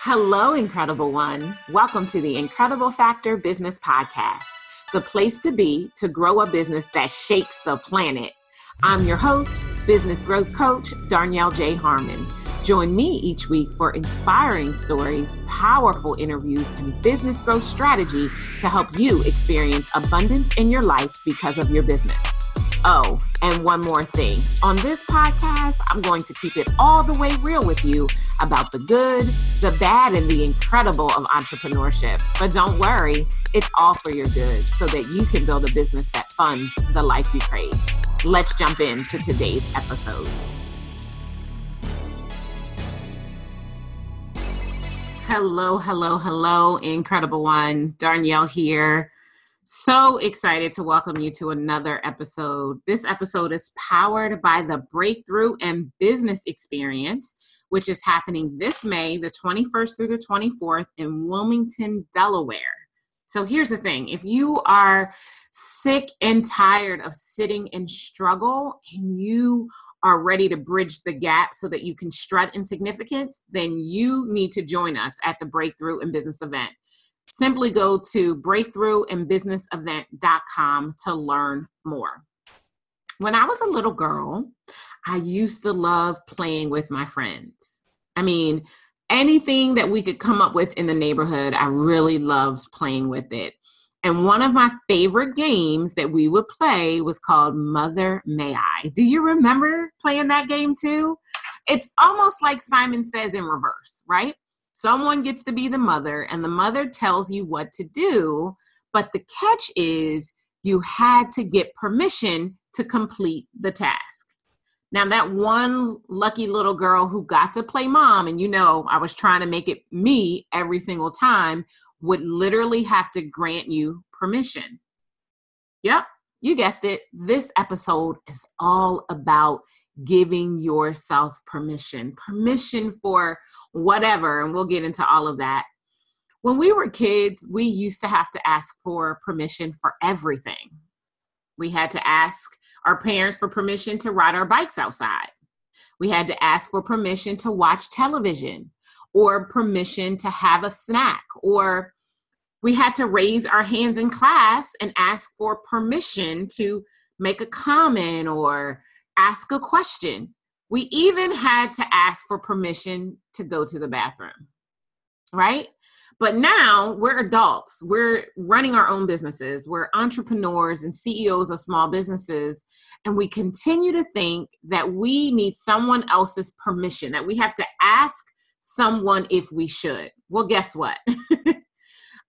Hello, Incredible One. Welcome to the Incredible Factor Business Podcast, the place to be to grow a business that shakes the planet. I'm your host, business growth coach, Darnell J. Harmon. Join me each week for inspiring stories, powerful interviews, and business growth strategy to help you experience abundance in your life because of your business. Oh, and one more thing. On this podcast, I'm going to keep it all the way real with you about the good, the bad, and the incredible of entrepreneurship. But don't worry, it's all for your good so that you can build a business that funds the life you crave. Let's jump into today's episode. Hello, hello, hello, Incredible One. Darnell here. So excited to welcome you to another episode. This episode is powered by the Breakthrough and Business Experience, which is happening this May, the 21st through the 24th in Wilmington, Delaware. So here's the thing. If you are sick and tired of sitting in struggle and you are ready to bridge the gap so that you can strut in significance, then you need to join us at the Breakthrough and Business event. Simply go to breakthroughandbusinessevent.com to learn more. When I was a little girl, I used to love playing with my friends. I mean, anything that we could come up with in the neighborhood, I really loved playing with it. And one of my favorite games that we would play was called Mother May I. Do you remember playing that game too? It's almost like Simon Says in reverse, right? Someone gets to be the mother and the mother tells you what to do, but the catch is you had to get permission to complete the task. Now that one lucky little girl who got to play mom, and you know I was trying to make it me every single time, would literally have to grant you permission. Yep, you guessed it. This episode is all about giving yourself permission for whatever, and we'll get into all of that. When we were kids, we used to have to ask for permission for everything. We had to ask our parents for permission to ride our bikes outside. We had to ask for permission to watch television, or permission to have a snack, or we had to raise our hands in class and ask for permission to make a comment or ask a question. We even had to ask for permission to go to the bathroom, right? But now we're adults. We're running our own businesses. We're entrepreneurs and CEOs of small businesses. And we continue to think that we need someone else's permission, that we have to ask someone if we should. Well, guess what?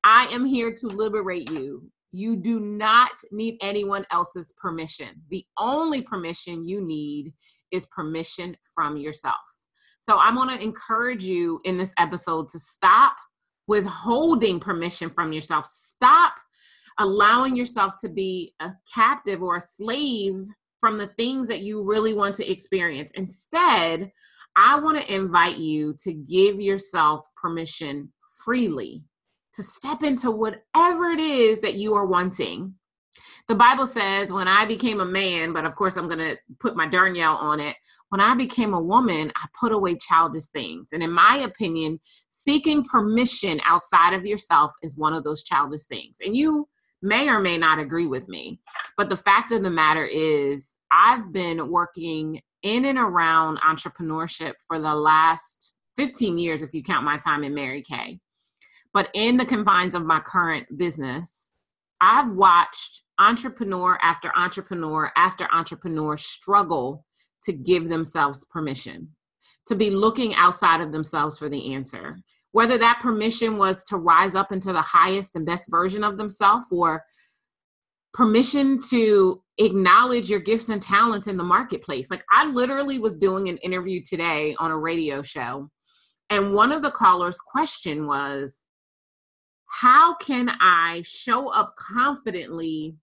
I am here to liberate you. You do not need anyone else's permission. The only permission you need is permission from yourself. So I'm going to encourage you in this episode to stop withholding permission from yourself. Stop allowing yourself to be a captive or a slave from the things that you really want to experience. Instead, I want to invite you to give yourself permission freely, to step into whatever it is that you are wanting. The Bible says, when I became a man, but of course I'm going to put my Darnell on it, when I became a woman, I put away childish things. And in my opinion, seeking permission outside of yourself is one of those childish things. And you may or may not agree with me, but the fact of the matter is I've been working in and around entrepreneurship for the last 15 years, if you count my time in Mary Kay. But in the confines of my current business, I've watched entrepreneur after entrepreneur after entrepreneur struggle to give themselves permission, to be looking outside of themselves for the answer. Whether that permission was to rise up into the highest and best version of themselves, or permission to acknowledge your gifts and talents in the marketplace. Like, I literally was doing an interview today on a radio show, and one of the callers' question was, how can I show up confidently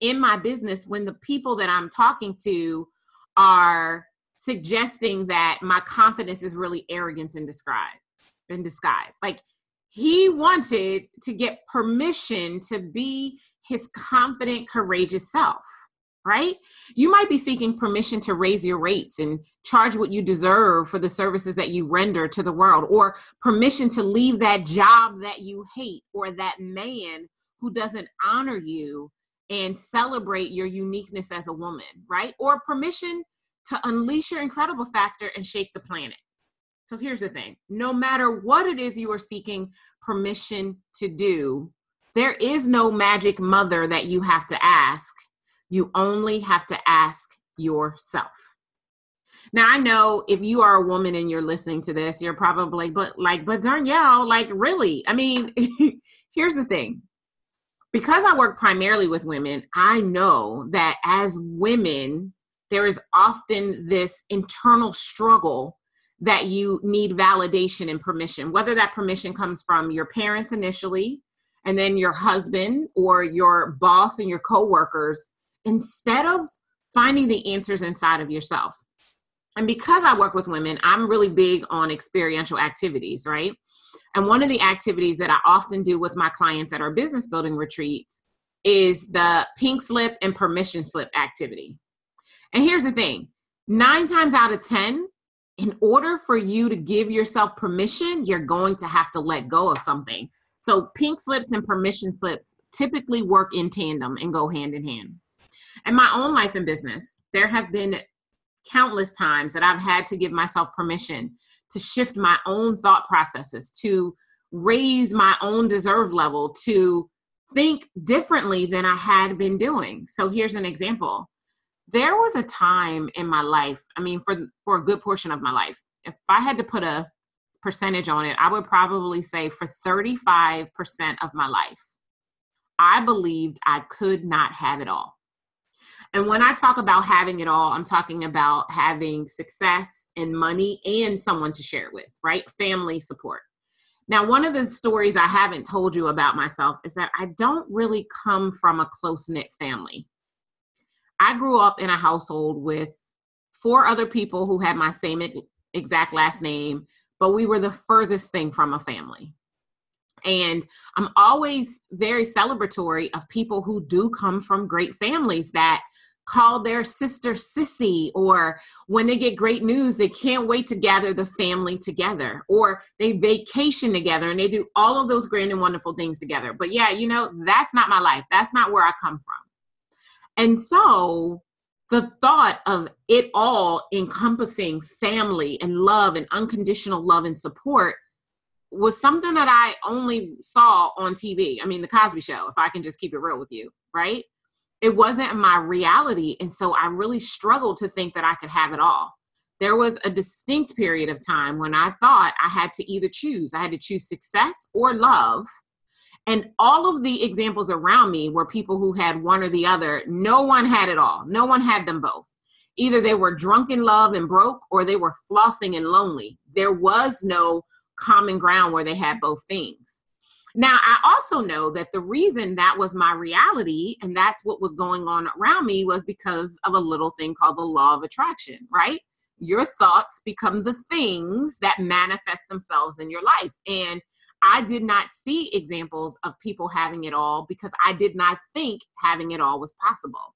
in my business when the people that I'm talking to are suggesting that my confidence is really arrogance in disguise? Like, he wanted to get permission to be his confident, courageous self. right? You might be seeking permission to raise your rates and charge what you deserve for the services that you render to the world, or permission to leave that job that you hate or that man who doesn't honor you and celebrate your uniqueness as a woman, right? Or permission to unleash your incredible factor and shake the planet. So here's the thing, no matter what it is you are seeking permission to do, there is no magic mother that you have to ask. You only have to ask yourself. Now, I know if you are a woman and you're listening to this, you're probably, but Darnell, really? I mean, here's the thing. Because I work primarily with women, I know that as women, there is often this internal struggle that you need validation and permission, whether that permission comes from your parents initially, and then your husband or your boss and your coworkers, instead of finding the answers inside of yourself. And because I work with women, I'm really big on experiential activities, right? And one of the activities that I often do with my clients at our business building retreats is the pink slip and permission slip activity. And here's the thing, 9 times out of 10, in order for you to give yourself permission, you're going to have to let go of something. So pink slips and permission slips typically work in tandem and go hand in hand. In my own life and business, there have been countless times that I've had to give myself permission to shift my own thought processes, to raise my own deserve level, to think differently than I had been doing. So here's an example. There was a time in my life, for a good portion of my life, if I had to put a percentage on it, I would probably say for 35% of my life, I believed I could not have it all. And when I talk about having it all, I'm talking about having success and money and someone to share it with, right? Family support. Now, one of the stories I haven't told you about myself is that I don't really come from a close-knit family. I grew up in a household with 4 other people who had my same exact last name, but we were the furthest thing from a family. And I'm always very celebratory of people who do come from great families that call their sister Sissy, or when they get great news, they can't wait to gather the family together, or they vacation together and they do all of those grand and wonderful things together. But yeah, that's not my life. That's not where I come from. And so the thought of it all encompassing family and love and unconditional love and support was something that I only saw on TV. The Cosby Show, if I can just keep it real with you, right? It wasn't my reality. And so I really struggled to think that I could have it all. There was a distinct period of time when I thought I had to either choose. I had to choose success or love. And all of the examples around me were people who had one or the other. No one had it all. No one had them both. Either they were drunk in love and broke, or they were flossing and lonely. There was no common ground where they had both things. Now, I also know that the reason that was my reality and that's what was going on around me was because of a little thing called the law of attraction, right? Your thoughts become the things that manifest themselves in your life. And I did not see examples of people having it all because I did not think having it all was possible.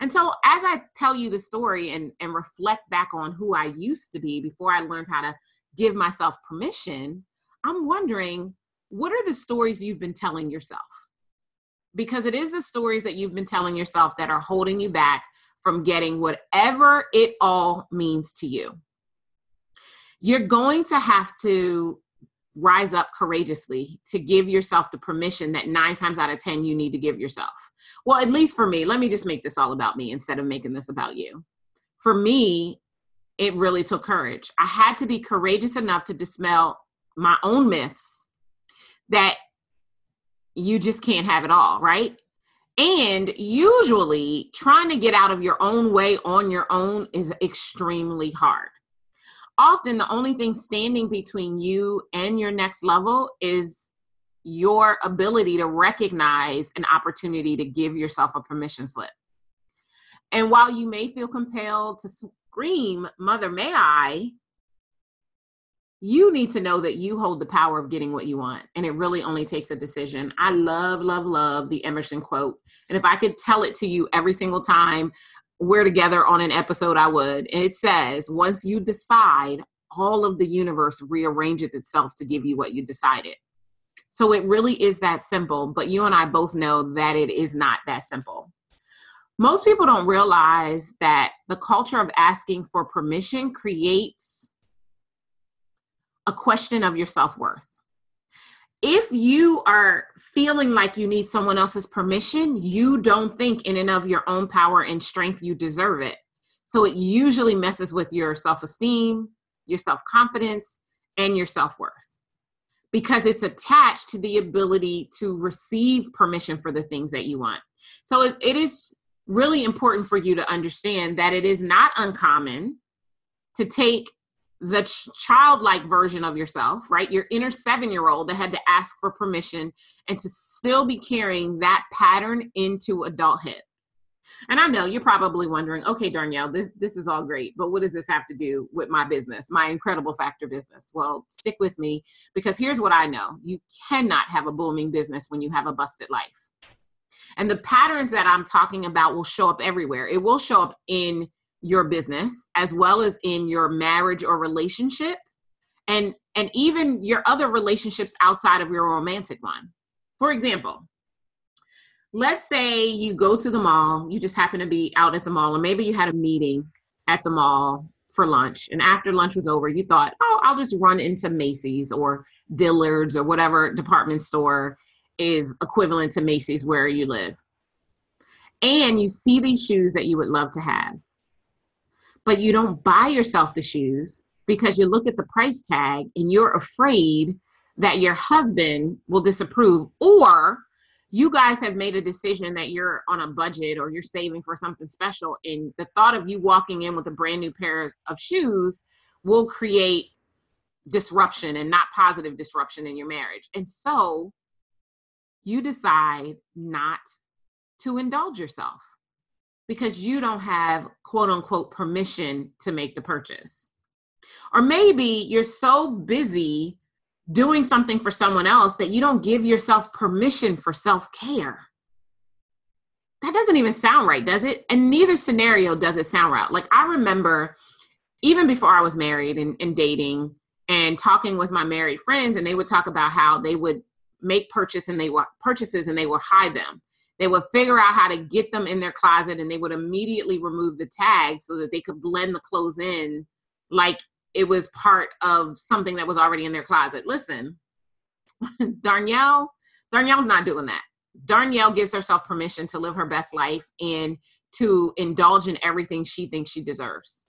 And so as I tell you the story and reflect back on who I used to be before I learned how to give myself permission, I'm wondering, what are the stories you've been telling yourself? Because it is the stories that you've been telling yourself that are holding you back from getting whatever it all means to you. You're going to have to rise up courageously to give yourself the permission that 9 times out of 10 you need to give yourself. Well, at least for me, let me just make this all about me instead of making this about you. For me, it really took courage. I had to be courageous enough to dispel my own myths that you just can't have it all, right? And usually trying to get out of your own way on your own is extremely hard. Often the only thing standing between you and your next level is your ability to recognize an opportunity to give yourself a permission slip. And while you may feel compelled to scream, "Mother, may I?" you need to know that you hold the power of getting what you want. And it really only takes a decision. I love, love, love the Emerson quote. And if I could tell it to you every single time we're together on an episode, I would. And it says, once you decide, all of the universe rearranges itself to give you what you decided. So it really is that simple. But you and I both know that it is not that simple. Most people don't realize that the culture of asking for permission creates a question of your self-worth. If you are feeling like you need someone else's permission, you don't think in and of your own power and strength you deserve it. So it usually messes with your self-esteem, your self-confidence, and your self-worth, because it's attached to the ability to receive permission for the things that you want. So it is really important for you to understand that it is not uncommon to take the childlike version of yourself, right? Your inner 7-year-old that had to ask for permission, and to still be carrying that pattern into adulthood. And I know you're probably wondering, okay, Darnell, this is all great, but what does this have to do with my business, my Incredible Factor business? Well, stick with me, because here's what I know. You cannot have a booming business when you have a busted life. And the patterns that I'm talking about will show up everywhere. It will show up in your business, as well as in your marriage or relationship, and even your other relationships outside of your romantic one. For example, let's say you go to the mall, you just happen to be out at the mall, and maybe you had a meeting at the mall for lunch. And after lunch was over, you thought, oh, I'll just run into Macy's or Dillard's or whatever department store is equivalent to Macy's where you live. And you see these shoes that you would love to have, but you don't buy yourself the shoes because you look at the price tag and you're afraid that your husband will disapprove, or you guys have made a decision that you're on a budget or you're saving for something special, and the thought of you walking in with a brand new pair of shoes will create disruption, and not positive disruption, in your marriage. And so you decide not to indulge yourself because you don't have, quote unquote, permission to make the purchase. Or maybe you're so busy doing something for someone else that you don't give yourself permission for self-care. That doesn't even sound right, does it? And neither scenario does it sound right. Like, I remember even before I was married and dating and talking with my married friends, and they would talk about how they would make purchases and they would hide them. They would figure out how to get them in their closet, and they would immediately remove the tag so that they could blend the clothes in like it was part of something that was already in their closet. Listen, Darnell's not doing that. Darnell gives herself permission to live her best life and to indulge in everything she thinks she deserves.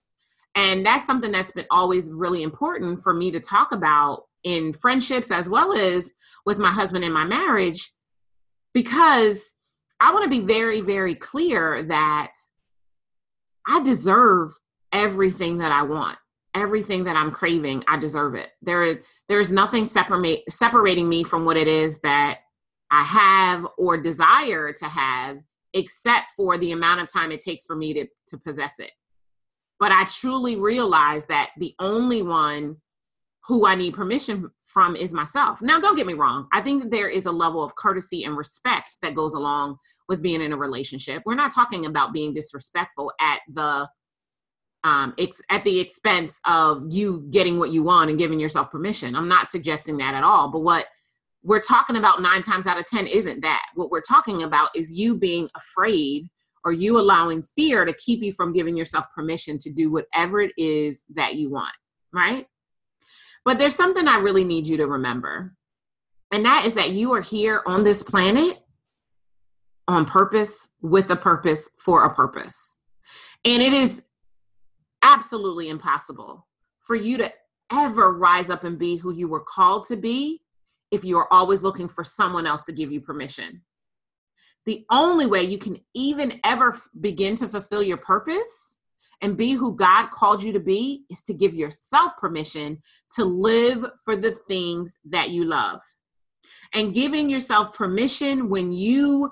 And that's something that's been always really important for me to talk about in friendships, as well as with my husband in my marriage, because I want to be very, very clear that I deserve everything that I want. Everything that I'm craving, I deserve it. There is nothing separating me from what it is that I have or desire to have, except for the amount of time it takes for me to possess it. But I truly realize that the only one who I need permission from is myself. Now, don't get me wrong. I think that there is a level of courtesy and respect that goes along with being in a relationship. We're not talking about being disrespectful at the expense of you getting what you want and giving yourself permission. I'm not suggesting that at all. But what we're talking about 9 times out of 10 isn't that. What we're talking about is you being afraid, or you allowing fear to keep you from giving yourself permission to do whatever it is that you want, right? But there's something I really need you to remember, and that is that you are here on this planet on purpose, with a purpose, for a purpose. And it is absolutely impossible for you to ever rise up and be who you were called to be if you are always looking for someone else to give you permission. The only way you can even ever begin to fulfill your purpose and be who God called you to be is to give yourself permission to live for the things that you love. And giving yourself permission when you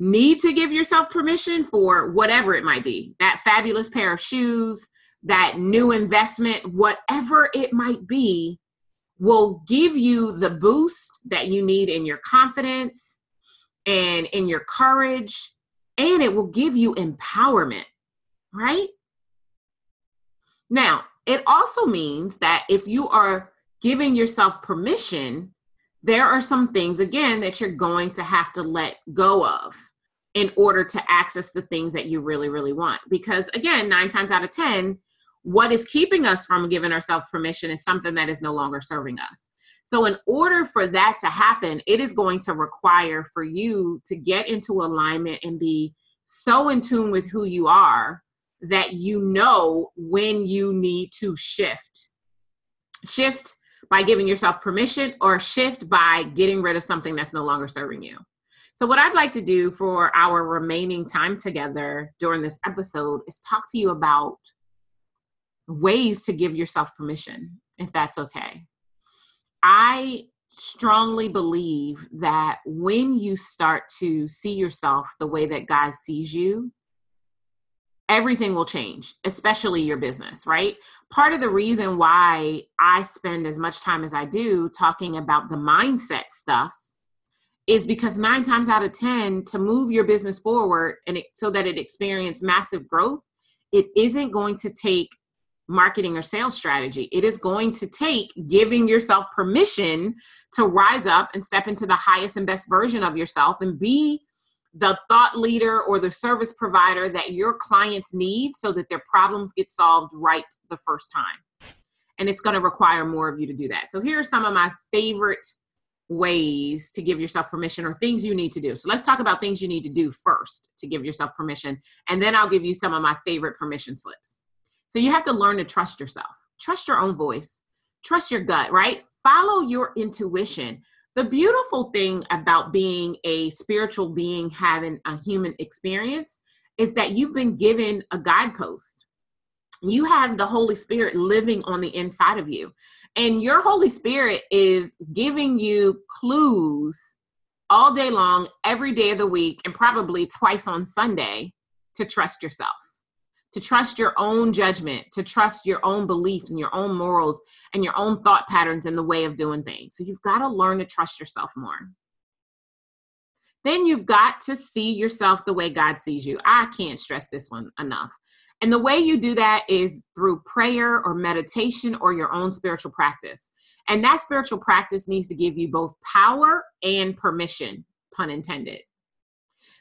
need to give yourself permission for whatever it might be, that fabulous pair of shoes, that new investment, whatever it might be, will give you the boost that you need in your confidence and in your courage, and it will give you empowerment, right? Now, it also means that if you are giving yourself permission, there are some things, again, that you're going to have to let go of in order to access the things that you really, really want. Because again, 9 times out of 10, what is keeping us from giving ourselves permission is something that is no longer serving us. So in order for that to happen, it is going to require for you to get into alignment and be so in tune with who you are that you know when you need to shift. Shift by giving yourself permission, or shift by getting rid of something that's no longer serving you. So what I'd like to do for our remaining time together during this episode is talk to you about ways to give yourself permission, if that's okay. I strongly believe that when you start to see yourself the way that God sees you, everything will change, especially your business, right? Part of the reason why I spend as much time as I do talking about the mindset stuff is because 9 times out of 10, to move your business forward and so that it experiences massive growth, it isn't going to take marketing or sales strategy. It is going to take giving yourself permission to rise up and step into the highest and best version of yourself and be the thought leader or the service provider that your clients need so that their problems get solved right the first time. And it's going to require more of you to do that. So here are some of my favorite ways to give yourself permission, or things you need to do. So let's talk about things you need to do first to give yourself permission. And then I'll give you some of my favorite permission slips. So you have to learn to trust yourself, trust your own voice, trust your gut, right? Follow your intuition. The beautiful thing about being a spiritual being, having a human experience, is that you've been given a guidepost. You have the Holy Spirit living on the inside of you, and your Holy Spirit is giving you clues all day long, every day of the week, and probably twice on Sunday, to trust yourself, to trust your own judgment, to trust your own beliefs and your own morals and your own thought patterns and the way of doing things. So you've got to learn to trust yourself more. Then you've got to see yourself the way God sees you. I can't stress this one enough. And the way you do that is through prayer or meditation or your own spiritual practice. And that spiritual practice needs to give you both power and permission, pun intended.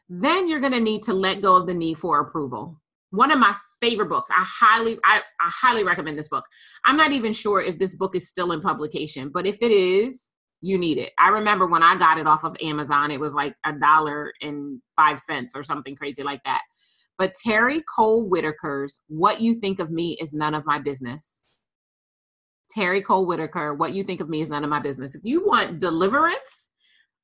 Then you're going to need to let go of the need for approval. One of my favorite books. I highly recommend this book. I'm not even sure if this book is still in publication, but if it is, you need it. I remember when I got it off of Amazon, it was like $1.05 or something crazy like that. But Terry Cole Whitaker's What You Think of Me Is None of My Business. Terry Cole Whitaker, What You Think of Me Is None of My Business. If you want deliverance,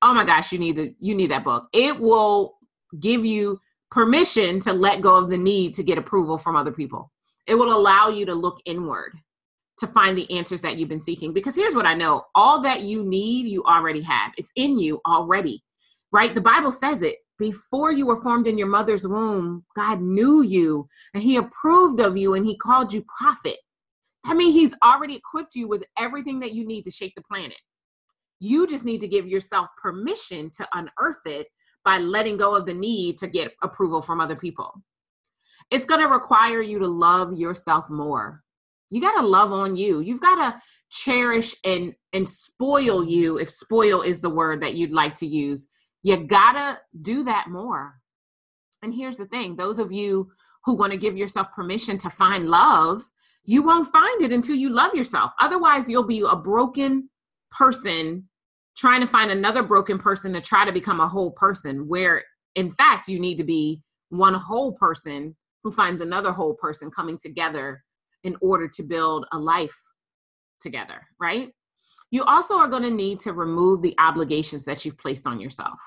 oh my gosh, you need that book. It will give you permission to let go of the need to get approval from other people. It will allow you to look inward to find the answers that you've been seeking. Because here's what I know. All that you need, you already have. It's in you already, right? The Bible says it. Before you were formed in your mother's womb, God knew you and he approved of you and he called you prophet. I mean, he's already equipped you with everything that you need to shake the planet. You just need to give yourself permission to unearth it by letting go of the need to get approval from other people. It's gonna require you to love yourself more. You gotta love on you. You've gotta cherish and spoil you, if spoil is the word that you'd like to use. You gotta do that more. And here's the thing, those of you who wanna give yourself permission to find love, you won't find it until you love yourself. Otherwise, you'll be a broken person trying to find another broken person to try to become a whole person, where in fact, you need to be one whole person who finds another whole person coming together in order to build a life together, right? You also are going to need to remove the obligations that you've placed on yourself.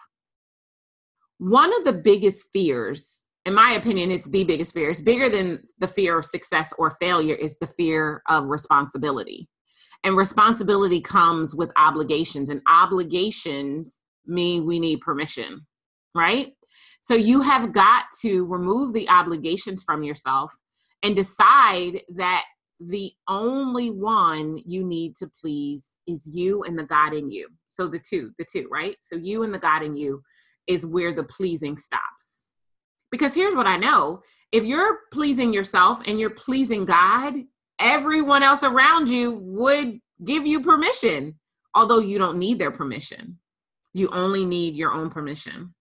One of the biggest fears, in my opinion, it's the biggest fear, it's bigger than the fear of success or failure, is the fear of responsibility. And responsibility comes with obligations, and obligations mean we need permission, right? So you have got to remove the obligations from yourself and decide that the only one you need to please is you and the God in you. So the two, right? So you and the God in you is where the pleasing stops. Because here's what I know. If you're pleasing yourself and you're pleasing God, everyone else around you would give you permission, although you don't need their permission. You only need your own permission.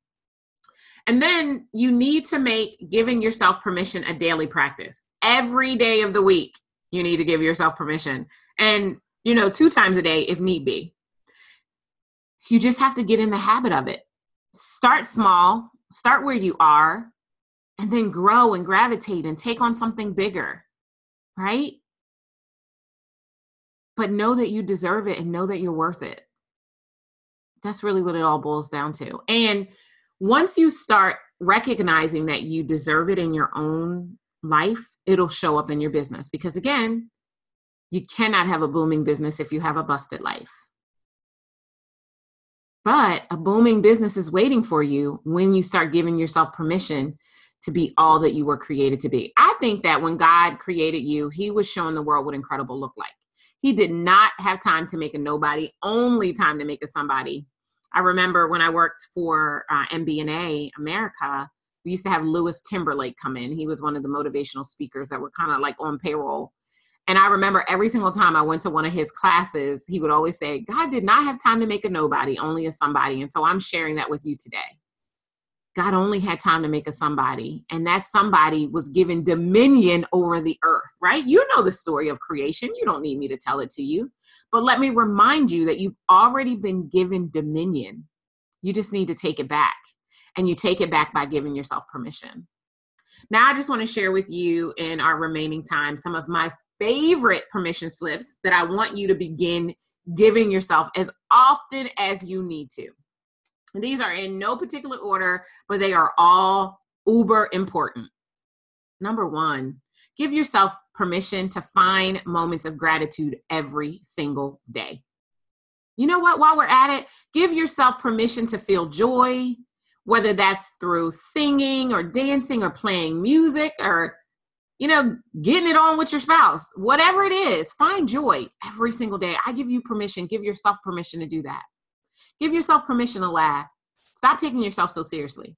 And then you need to make giving yourself permission a daily practice. Every day of the week, you need to give yourself permission. And, 2 times a day if need be. You just have to get in the habit of it. Start small, start where you are, and then grow and gravitate and take on something bigger, right? But know that you deserve it and know that you're worth it. That's really what it all boils down to. And once you start recognizing that you deserve it in your own life, it'll show up in your business. Because again, you cannot have a booming business if you have a busted life. But a booming business is waiting for you when you start giving yourself permission to be all that you were created to be. I think that when God created you, he was showing the world what incredible looked like. He did not have time to make a nobody, only time to make a somebody. I remember when I worked for MBNA America, we used to have Lewis Timberlake come in. He was one of the motivational speakers that were kind of like on payroll. And I remember every single time I went to one of his classes, he would always say, God did not have time to make a nobody, only a somebody. And so I'm sharing that with you today. God only had time to make a somebody. And that somebody was given dominion over the earth, right? You know the story of creation. You don't need me to tell it to you. But let me remind you that you've already been given dominion. You just need to take it back. And you take it back by giving yourself permission. Now, I just want to share with you in our remaining time some of my favorite permission slips that I want you to begin giving yourself as often as you need to. These are in no particular order, but they are all uber important. Number 1, give yourself permission to find moments of gratitude every single day. You know what? While we're at it, give yourself permission to feel joy, whether that's through singing or dancing or playing music or, getting it on with your spouse, whatever it is, find joy every single day. I give you permission. Give yourself permission to do that. Give yourself permission to laugh. Stop taking yourself so seriously.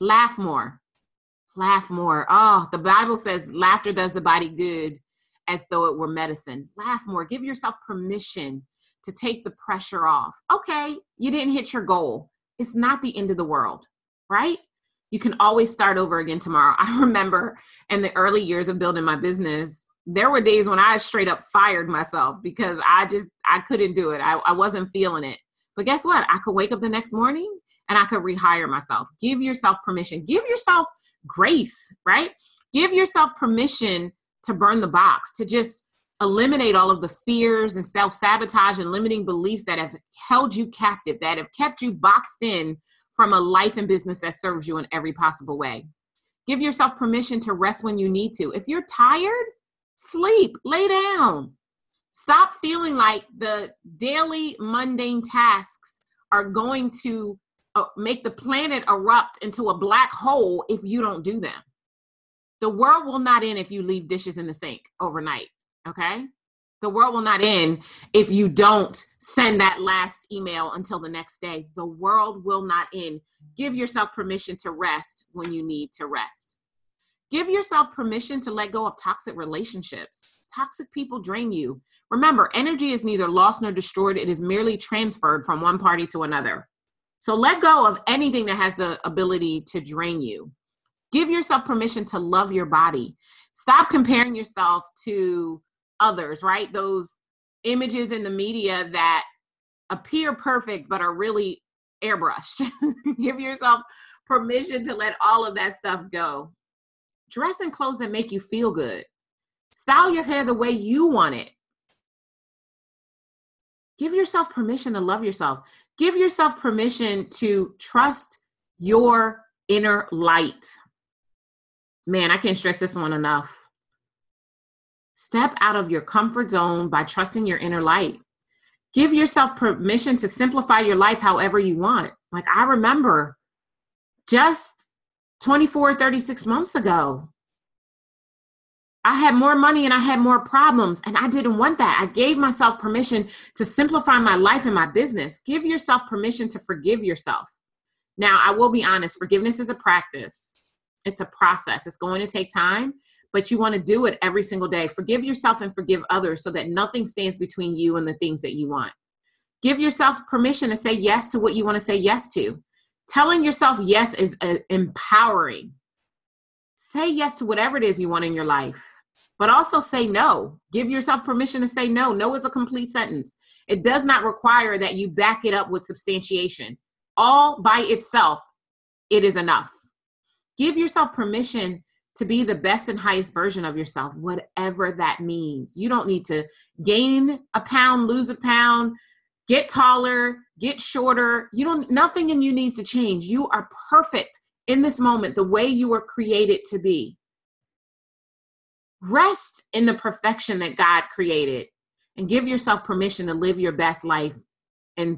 Laugh more. Laugh more. Oh, the Bible says laughter does the body good as though it were medicine. Laugh more. Give yourself permission to take the pressure off. Okay, you didn't hit your goal. It's not the end of the world, right? You can always start over again tomorrow. I remember in the early years of building my business, there were days when I straight up fired myself because I couldn't do it. I wasn't feeling it. But guess what? I could wake up the next morning and I could rehire myself. Give yourself permission. Give yourself grace, right? Give yourself permission to burn the box, to just eliminate all of the fears and self-sabotage and limiting beliefs that have held you captive, that have kept you boxed in from a life and business that serves you in every possible way. Give yourself permission to rest when you need to. If you're tired, sleep, lay down. Stop feeling like the daily mundane tasks are going to make the planet erupt into a black hole if you don't do them. The world will not end if you leave dishes in the sink overnight, okay? The world will not end if you don't send that last email until the next day. The world will not end. Give yourself permission to rest when you need to rest. Give yourself permission to let go of toxic relationships. Toxic people drain you. Remember, energy is neither lost nor destroyed. It is merely transferred from one party to another. So let go of anything that has the ability to drain you. Give yourself permission to love your body. Stop comparing yourself to others, right? Those images in the media that appear perfect but are really airbrushed. Give yourself permission to let all of that stuff go. Dress in clothes that make you feel good. Style your hair the way you want it. Give yourself permission to love yourself. Give yourself permission to trust your inner light. Man, I can't stress this one enough. Step out of your comfort zone by trusting your inner light. Give yourself permission to simplify your life however you want. Like I remember just 36 months ago, I had more money and I had more problems, and I didn't want that. I gave myself permission to simplify my life and my business. Give yourself permission to forgive yourself. Now, I will be honest, forgiveness is a practice. It's a process. It's going to take time, but you want to do it every single day. Forgive yourself and forgive others so that nothing stands between you and the things that you want. Give yourself permission to say yes to what you want to say yes to. Telling yourself yes is empowering. Say yes to whatever it is you want in your life, but also say no. Give yourself permission to say no. No is a complete sentence. It does not require that you back it up with substantiation. All by itself, it is enough. Give yourself permission to be the best and highest version of yourself, whatever that means. You don't need to gain a pound, lose a pound, get taller, get shorter. Nothing in you needs to change. You are perfect in this moment, the way you were created to be. Rest in the perfection that God created and give yourself permission to live your best life in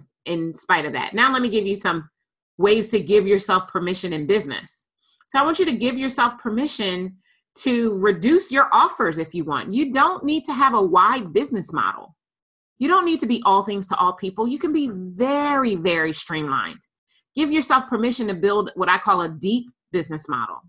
spite of that. Now, let me give you some ways to give yourself permission in business. So I want you to give yourself permission to reduce your offers if you want. You don't need to have a wide business model. You don't need to be all things to all people. You can be very, very streamlined. Give yourself permission to build what I call a deep business model.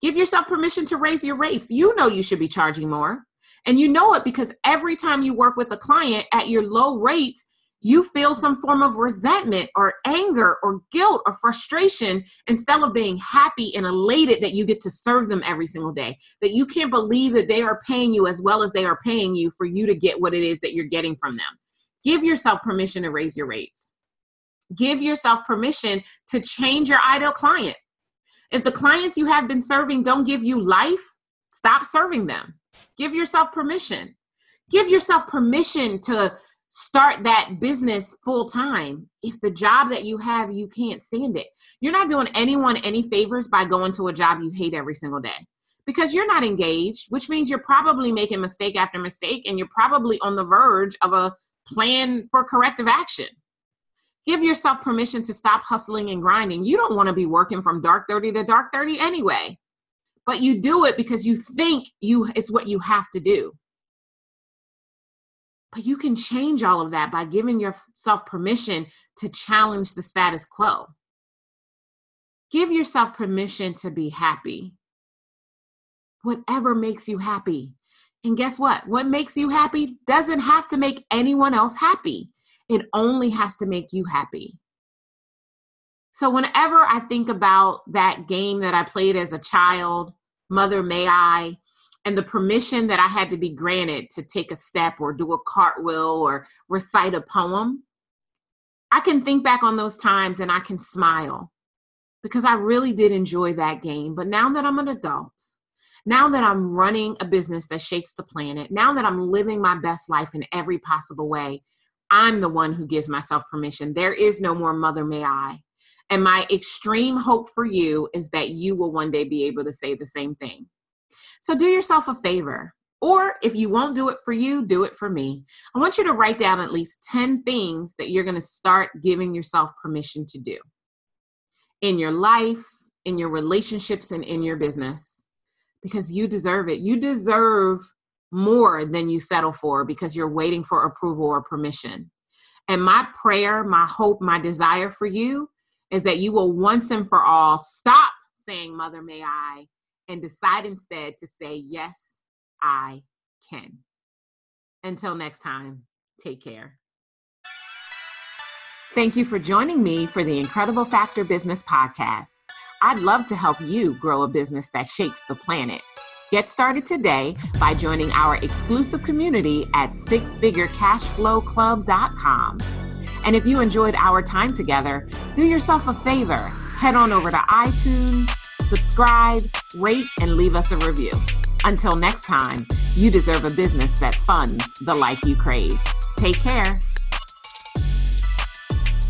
Give yourself permission to raise your rates. You know you should be charging more. And you know it because every time you work with a client at your low rates, you feel some form of resentment or anger or guilt or frustration instead of being happy and elated that you get to serve them every single day, that you can't believe that they are paying you as well as they are paying you for you to get what it is that you're getting from them. Give yourself permission to raise your rates. Give yourself permission to change your ideal client. If the clients you have been serving don't give you life, stop serving them. Give yourself permission. Give yourself permission to start that business full time. If the job that you have, you can't stand it. You're not doing anyone any favors by going to a job you hate every single day because you're not engaged, which means you're probably making mistake after mistake and you're probably on the verge of a plan for corrective action. Give yourself permission to stop hustling and grinding. You don't want to be working from dark 30 to dark 30 anyway, but you do it because you think it's what you have to do. But you can change all of that by giving yourself permission to challenge the status quo. Give yourself permission to be happy. Whatever makes you happy. And guess what? What makes you happy doesn't have to make anyone else happy. It only has to make you happy. So whenever I think about that game that I played as a child, Mother May I, and the permission that I had to be granted to take a step or do a cartwheel or recite a poem, I can think back on those times and I can smile because I really did enjoy that game. But now that I'm an adult, now that I'm running a business that shakes the planet, now that I'm living my best life in every possible way, I'm the one who gives myself permission. There is no more Mother May I. And my extreme hope for you is that you will one day be able to say the same thing. So do yourself a favor, or if you won't do it for you, do it for me. I want you to write down at least 10 things that you're going to start giving yourself permission to do in your life, in your relationships, and in your business, because you deserve it. You deserve more than you settle for because you're waiting for approval or permission. And my prayer, my hope, my desire for you is that you will once and for all stop saying, Mother, may I, and decide instead to say, yes, I can. Until next time, take care. Thank you for joining me for the Incredible Factor Business Podcast. I'd love to help you grow a business that shakes the planet. Get started today by joining our exclusive community at sixfigurecashflowclub.com. And if you enjoyed our time together, do yourself a favor. Head on over to iTunes, subscribe, rate, and leave us a review. Until next time, you deserve a business that funds the life you crave. Take care.